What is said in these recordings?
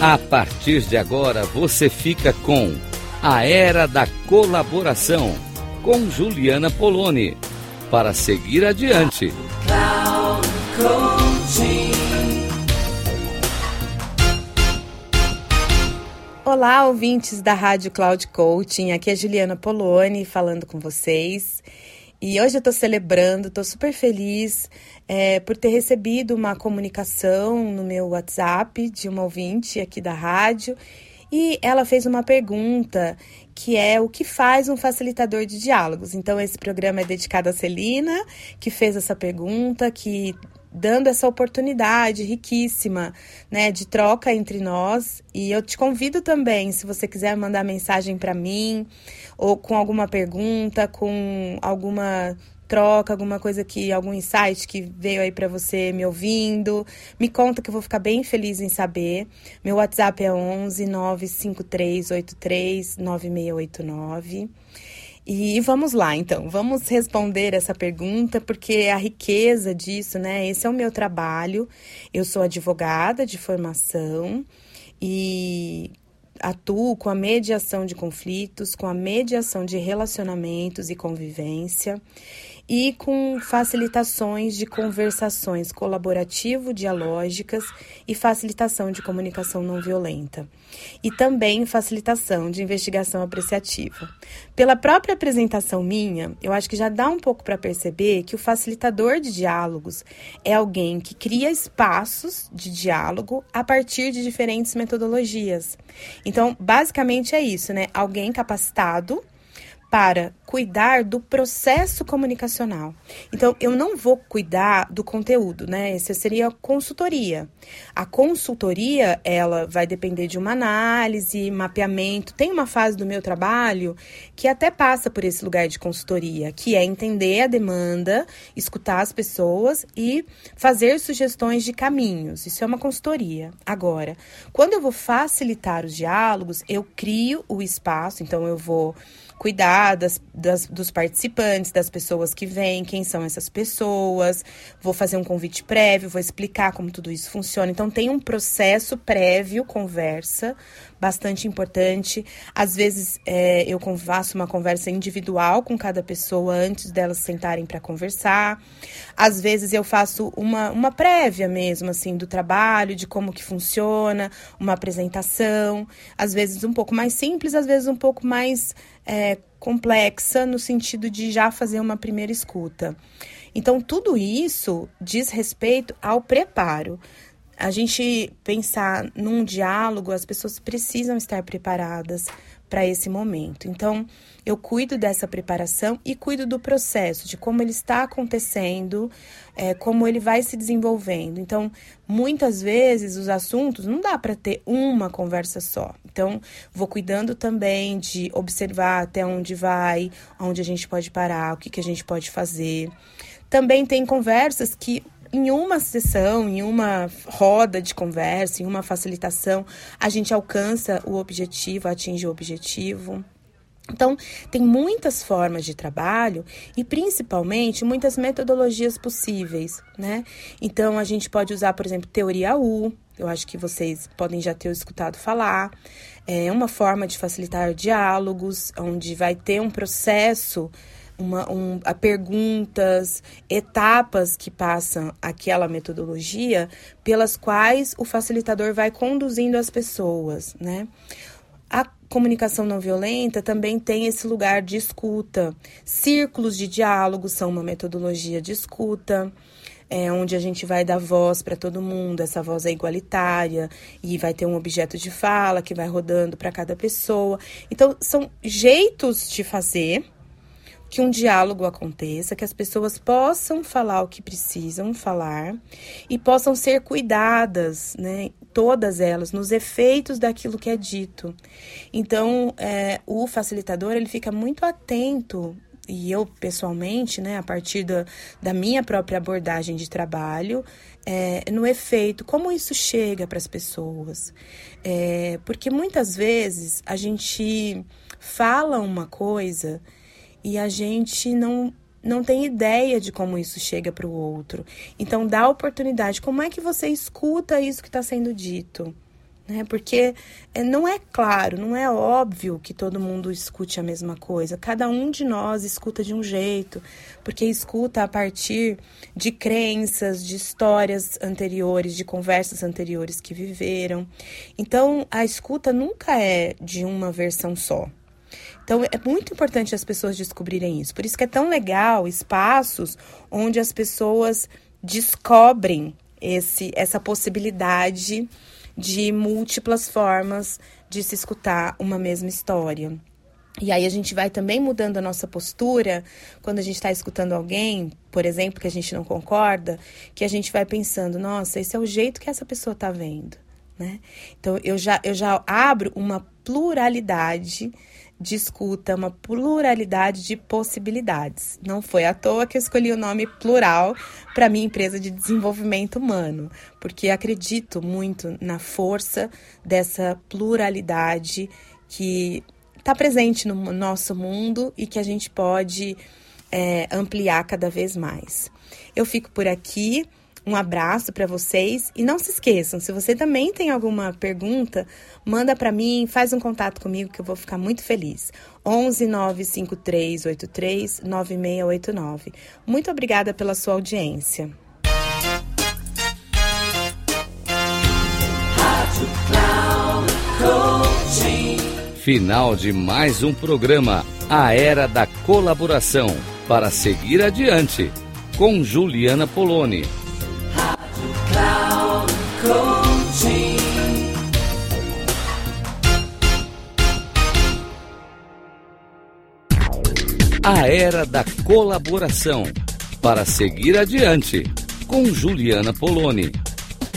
A partir de agora você fica com A Era da Colaboração, com Juliana Poloni, para seguir adiante. Cloud Coaching. Olá, ouvintes da Rádio Cloud Coaching, aqui é Juliana Poloni falando com vocês. E hoje eu estou celebrando, estou super feliz por ter recebido uma comunicação no meu WhatsApp de uma ouvinte aqui da rádio, e ela fez uma pergunta que é: o que faz um facilitador de diálogos? Então esse programa é dedicado à Celina, que fez essa pergunta, que dando essa oportunidade riquíssima, né, de troca entre nós. E eu te convido também, se você quiser mandar mensagem para mim, ou com alguma pergunta, com alguma troca, alguma coisa que, algum insight que veio aí para você me ouvindo, me conta que eu vou ficar bem feliz em saber. Meu WhatsApp é 11 95383 9689. E vamos lá, então, vamos responder essa pergunta, porque a riqueza disso, né, esse é o meu trabalho. Eu sou advogada de formação e atuo com a mediação de conflitos, com a mediação de relacionamentos e convivência, e com facilitações de conversações colaborativo-dialógicas e facilitação de comunicação não-violenta. E também facilitação de investigação apreciativa. Pela própria apresentação minha, eu acho que já dá um pouco para perceber que o facilitador de diálogos é alguém que cria espaços de diálogo a partir de diferentes metodologias. Então, basicamente é isso, né? Alguém capacitado para cuidar do processo comunicacional. Então, eu não vou cuidar do conteúdo, né? Isso seria consultoria. A consultoria, ela vai depender de uma análise, mapeamento. Tem uma fase do meu trabalho que até passa por esse lugar de consultoria, que é entender a demanda, escutar as pessoas e fazer sugestões de caminhos. Isso é uma consultoria. Agora, quando eu vou facilitar os diálogos, eu crio o espaço, então eu vou cuidar dos participantes, das pessoas que vêm, quem são essas pessoas, vou fazer um convite prévio, vou explicar como tudo isso funciona. Então, tem um processo prévio, conversa, bastante importante. Às vezes, eu faço uma conversa individual com cada pessoa antes delas sentarem para conversar. Às vezes, eu faço uma prévia mesmo, assim, do trabalho, de como que funciona, uma apresentação. Às vezes, um pouco mais simples, às vezes, um pouco mais complexa, no sentido de já fazer uma primeira escuta. Então, tudo isso diz respeito ao preparo. A gente pensar num diálogo, as pessoas precisam estar preparadas para esse momento. Então, eu cuido dessa preparação e cuido do processo, de como ele está acontecendo, como ele vai se desenvolvendo. Então, muitas vezes, os assuntos não dá para ter uma conversa só. Então, vou cuidando também de observar até onde vai, onde a gente pode parar, o que a gente pode fazer. Também tem conversas que, em uma sessão, em uma roda de conversa, em uma facilitação, a gente alcança o objetivo, atinge o objetivo. Então, tem muitas formas de trabalho e, principalmente, muitas metodologias possíveis, né? Então, a gente pode usar, por exemplo, teoria U. Eu acho que vocês podem já ter escutado falar. É uma forma de facilitar diálogos, onde vai ter um processo, perguntas, etapas que passam aquela metodologia, pelas quais o facilitador vai conduzindo as pessoas, né? A comunicação não-violenta também tem esse lugar de escuta. Círculos de diálogo são uma metodologia de escuta, onde a gente vai dar voz para todo mundo, essa voz é igualitária, e vai ter um objeto de fala que vai rodando para cada pessoa. Então, são jeitos de fazer que um diálogo aconteça, que as pessoas possam falar o que precisam falar e possam ser cuidadas, né, todas elas, nos efeitos daquilo que é dito. Então, o facilitador, ele fica muito atento, e eu pessoalmente, né, a partir da minha própria abordagem de trabalho, no efeito, como isso chega para as pessoas. Porque muitas vezes a gente fala uma coisa e a gente não tem ideia de como isso chega para o outro. Então, dá oportunidade. Como é que você escuta isso que está sendo dito? né? Porque não é claro, não é óbvio que todo mundo escute a mesma coisa. Cada um de nós escuta de um jeito, porque escuta a partir de crenças, de histórias anteriores, de conversas anteriores que viveram. Então, a escuta nunca é de uma versão só. Então, é muito importante as pessoas descobrirem isso. Por isso que é tão legal espaços onde as pessoas descobrem essa possibilidade de múltiplas formas de se escutar uma mesma história. E aí a gente vai também mudando a nossa postura quando a gente está escutando alguém, por exemplo, que a gente não concorda, que a gente vai pensando, nossa, esse é o jeito que essa pessoa está vendo, né? Então, eu já abro uma pluralidade de escuta, uma pluralidade de possibilidades. Não foi à toa que eu escolhi o nome Plural para a minha empresa de desenvolvimento humano, porque acredito muito na força dessa pluralidade que está presente no nosso mundo e que a gente pode ampliar cada vez mais. Eu fico por aqui. Um abraço para vocês e não se esqueçam, se você também tem alguma pergunta, manda para mim, faz um contato comigo que eu vou ficar muito feliz. 11 95383 9689. Muito obrigada pela sua audiência. Final de mais um programa, A Era da Colaboração, para seguir adiante, com Juliana Poloni. Cloud Coaching. A Era da Colaboração, para seguir adiante, com Juliana Poloni.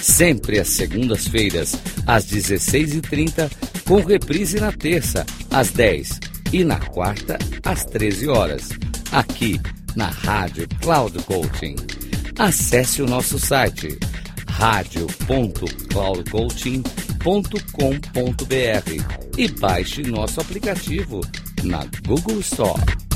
Sempre às segundas-feiras, às 16h30, com reprise na terça, às 10h, e na quarta, às 13h, aqui na Rádio Cloud Coaching. Acesse o nosso site radio.cloudcoaching.com.br e baixe nosso aplicativo na Google Store.